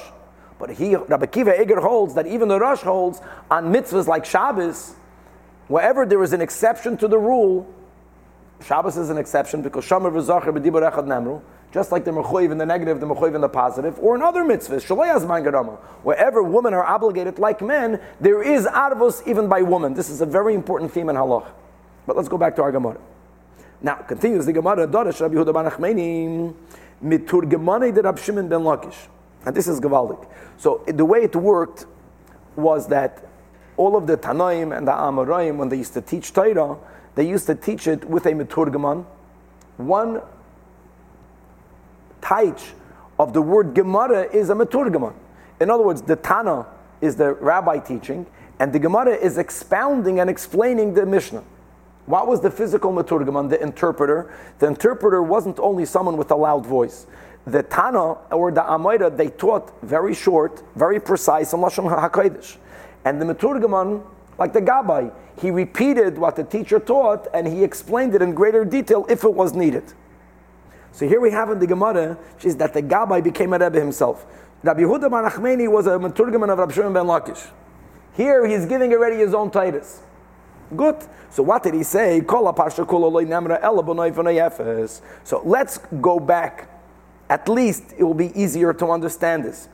But he, Rabbi Kiva Eiger, holds that even the Rosh holds on mitzvahs like Shabbos, wherever there is an exception to the rule, Shabbos is an exception because Shamar v'Zachar b'dibur echad namru, just like the mechoyev in the negative, the mechoyev in the positive, or in other mitzvahs, shalei hazman gerama, wherever women are obligated like men, there is arvos even by women. This is a very important theme in halach. But let's go back to our Gemara. Now, continues the Gemara, Darash Rabbi Yehuda ben Achmeni, miturgemanei de Rab Shimon ben Lakish. And this is Gavaldik. So the way it worked was that all of the Tanaim and the Amoraim, when they used to teach Torah, they used to teach it with a Meturgaman. One taich of the word Gemara is a Meturgaman. In other words, the Tana is the rabbi teaching, and the Gemara is expounding and explaining the Mishnah. What was the physical Meturgaman? The interpreter. The interpreter wasn't only someone with a loud voice. The Tana or the Amoira, they taught very short, very precise on Lashon HaKodesh. And the Meturgaman, like the Gabbai, he repeated what the teacher taught and he explained it in greater detail if it was needed. So here we have in the Gemara, is that the Gabbai became a Rebbe himself. Rabbi Yehuda ben Achmeni was a Meturgaman of Rab Shimon ben Lakish. Here he's giving already his own Titus. Good. So what did he say? So let's go back. At least it will be easier to understand this.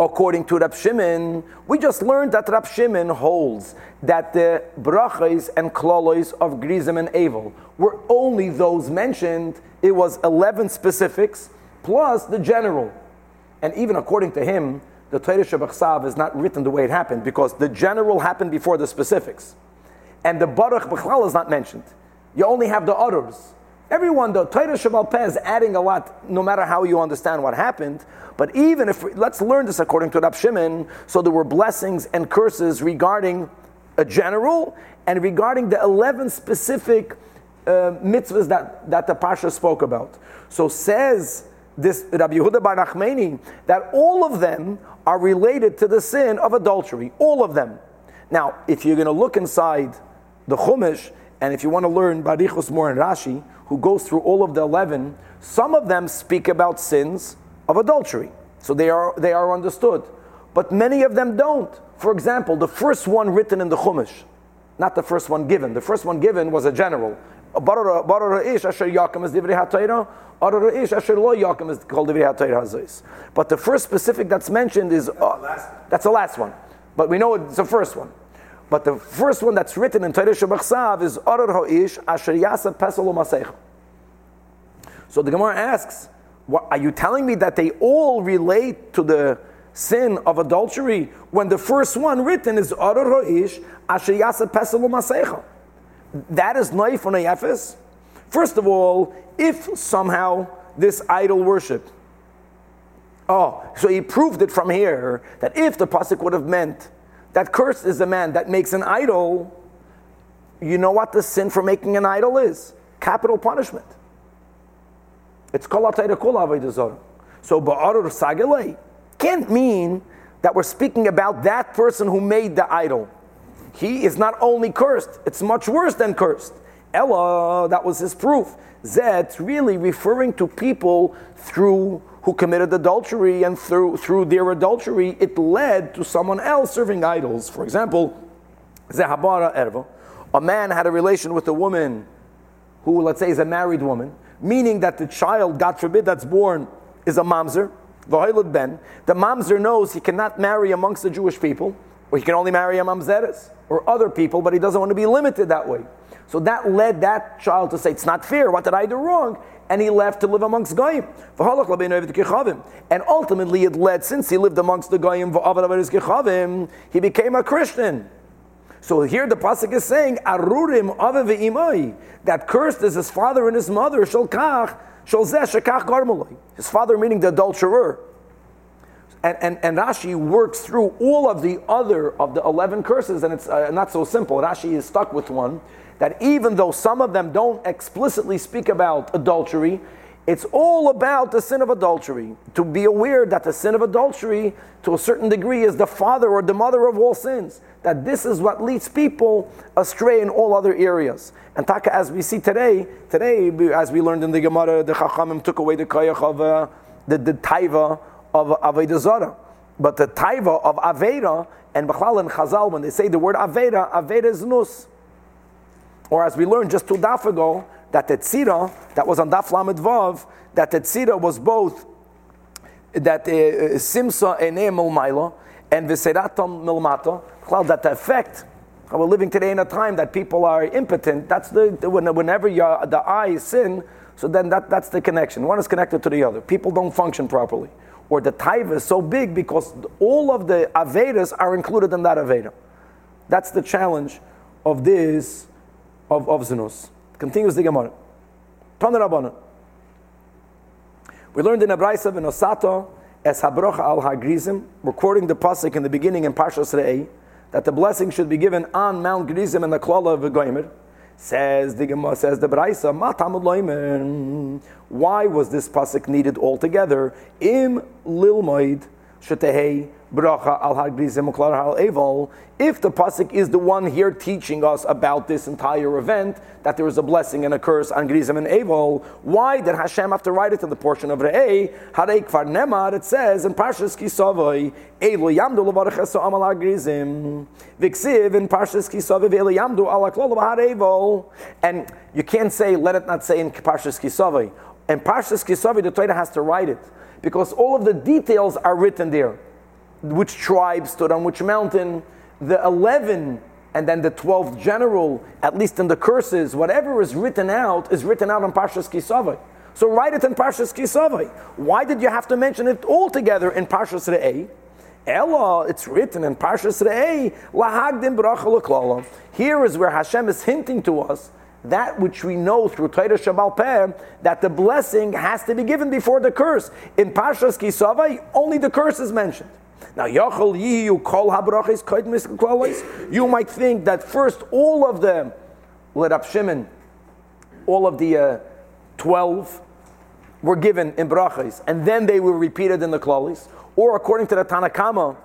According to Rab Shimon, we just learned that Rab Shimon holds that the brachos and klalois of Grizim and Evel were only those mentioned. It was eleven specifics plus the general. And even according to him, the Torah Shebachsav is not written the way it happened because the general happened before the specifics. And the Baruch B'chlal is not mentioned. You only have the others. Everyone, though, Torah Shebbal Peh is adding a lot, no matter how you understand what happened. But even if, we, let's learn this according to Rab Shimon, so there were blessings and curses regarding a general and regarding the eleven specific uh, mitzvahs that, that the Pasha spoke about. So says this Rabbi Yehuda ben Achmeni that all of them are related to the sin of adultery. All of them. Now, if you're going to look inside the Chumash, and if you want to learn Barichus more and Rashi, who goes through all of the eleven, some of them speak about sins of adultery. So they are they are understood. But many of them don't. For example, the first one written in the Chumash, not the first one given. The first one given was a general. But the first specific that's mentioned is, uh, that's the last one. But we know it's the first one. But the first one that's written in Torah Shebachsav is Arar Ho'ish Asher Yasa Pesalo Masecha. So the Gemara asks, what, are you telling me that they all relate to the sin of adultery when the first one written is Arar Ho'ish Asher Yasa Pesalo Masecha? That is Noif on Efes. First of all, if somehow this idol worship, oh, so he proved it from here that if the pasuk would have meant that cursed is the man that makes an idol, you know what the sin for making an idol is? Capital punishment. It's kol ha'tayra kol avodah zarah. So ba'arur sagalei can't mean that we're speaking about that person who made the idol. He is not only cursed, it's much worse than cursed. Ella, that was his proof. That's really referring to people through who committed adultery, and through through their adultery, it led to someone else serving idols. For example, Zehabara Erva, a man had a relation with a woman who, let's say, is a married woman, meaning that the child, God forbid, that's born is a mamzer, V'hoilad ben. The mamzer knows he cannot marry amongst the Jewish people, or he can only marry a mamzeres or other people, but he doesn't want to be limited that way. So that led that child to say, it's not fair, what did I do wrong? And he left to live amongst Goyim. And ultimately it led, since he lived amongst the Goyim, he became a Christian. So here the pasuk is saying, Arurim ave ve'imoi, that cursed is his father and his mother, shalkach, shalzeh shekach garmaloi. His father meaning the adulterer. And, and, and Rashi works through all of the other, of the eleven curses, and it's uh, not so simple. Rashi is stuck with one, that even though some of them don't explicitly speak about adultery, it's all about the sin of adultery. To be aware that the sin of adultery, to a certain degree, is the father or the mother of all sins. That this is what leads people astray in all other areas. And Taka, as we see today, today, as we learned in the Gemara, the Chachamim took away the koyach of uh, the, the taiva of Avodah Zarah. But the taiva of Avera, and Bechlal and Chazal, when they say the word Avera, Avera is nus. Or as we learned just two daf ago, that the tzira, that was on daf lamed vav, that the tzira was both, that simsa enei milmaila, and v'seratam milmata, that the effect, we're living today in a time that people are impotent, that's the, whenever your, the eye is sin, so then that, that's the connection. One is connected to the other. People don't function properly. Or the taiva is so big because all of the avedas are included in that aveda. That's the challenge of this, Of, of Zinus. Continues the Gemara. Tana Rabanan. We learned in Abraisa V'nosato es habrocha al hagrizim, recording the pasuk in the beginning in Parshas Re'ei, that the blessing should be given on Mount Gerizim and the klala of Goymer. Says the Gemara, says the Braisa, ma tamud loimer. Why was this pasuk needed altogether? Im lilmoid shetehei bracha al hagrizim uklar al eval. If the pasuk is the one here teaching us about this entire event, that there is a blessing and a curse on Gerizim and Evil, why did Hashem have to write it in the portion of Re'ei? Harei kvar nemar, it says in Parshas Kisavoi, Eilu yamdu levarach eso amal ha'gerizim, v'ksiv in Parshas Kisavoi v'eilu yamdu ala klol v'harevol. And you can't say, let it not say in Parshas Kisavoi. In Parshas Kisavoi, the Torah has to write it, because all of the details are written there. Which tribe stood on which mountain, the eleven, and then the twelfth general, at least in the curses, whatever is written out, is written out in Parshas Kisavai. So write it in Parshas Kisavai. Why did you have to mention it all together in Parshas Re'ei? Ella, it's written in Parshas Re'ei, lahagdim bracha leklala. Here is where Hashem is hinting to us that which we know through Torah Shebaal Peh, that the blessing has to be given before the curse. In Parshas Kisavai, only the curse is mentioned. Now, you might think that first all of the L'Rab Shimon, all of the uh, twelve were given in brachos, and then they were repeated in the klalis. Or according to the Tana Kama,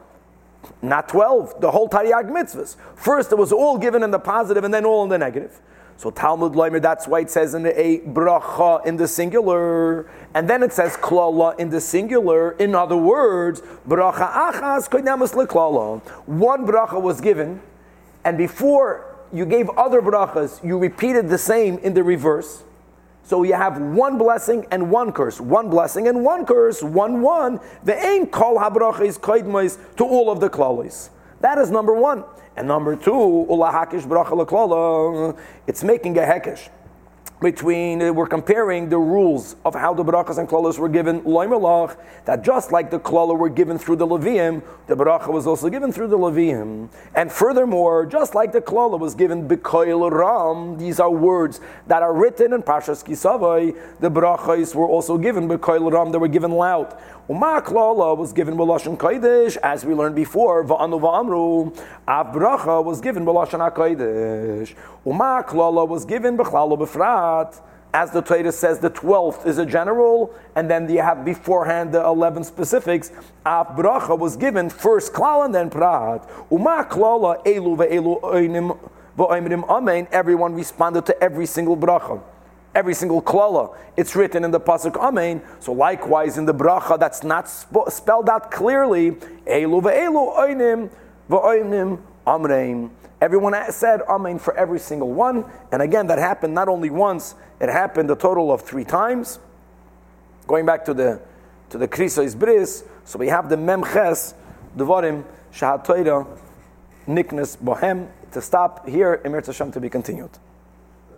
not twelve, the whole Taryag mitzvahs. First it was all given in the positive and then all in the negative. So Talmud Loimer, that's why it says in the a bracha in the singular, and then it says klala in the singular. In other words, bracha achas koynamus leklala. One bracha was given, and before you gave other brachas, you repeated the same in the reverse. So you have one blessing and one curse, one blessing and one curse, one one. The aim kol habracha is koydmais to all of the klalis. That is number one. And number two, Ula Hakish Bracha Leklala, it's making a hekesh between, we're comparing the rules of how the brachas and klalas were given, loimelach, that just like the klala were given through the Leviim, the bracha was also given through the Leviim. And furthermore, just like the klala was given b'koil ram, these are words that are written in Parshas Kisavai, the brachas were also given b'koil ram, they were given loud. Uma klala was given b'lashon kodesh, as we learned before, va'anu va'amru, av bracha was given b'lashon kodesh. Uma klala was given b'chlalo b'frat, as the Torah says, the twelfth is a general, and then you have beforehand the eleven specifics. Af bracha was given first klal and then prahat. Uma klala elu ve'elu oinim ve'oimrim amen. Everyone responded to every single bracha, every single klala. It's written in the pasuk amen. So likewise in the bracha that's not sp- spelled out clearly, elu ve'elu oinim ve'oimrim amreim. Everyone said amen for every single one. And again, that happened not only once, it happened a total of three times. Going back to the to the Krisos Bris, so we have the Memches, Devarim, Shahat Torah, Niknas Bohem, to stop here, Emir Tashem to be continued.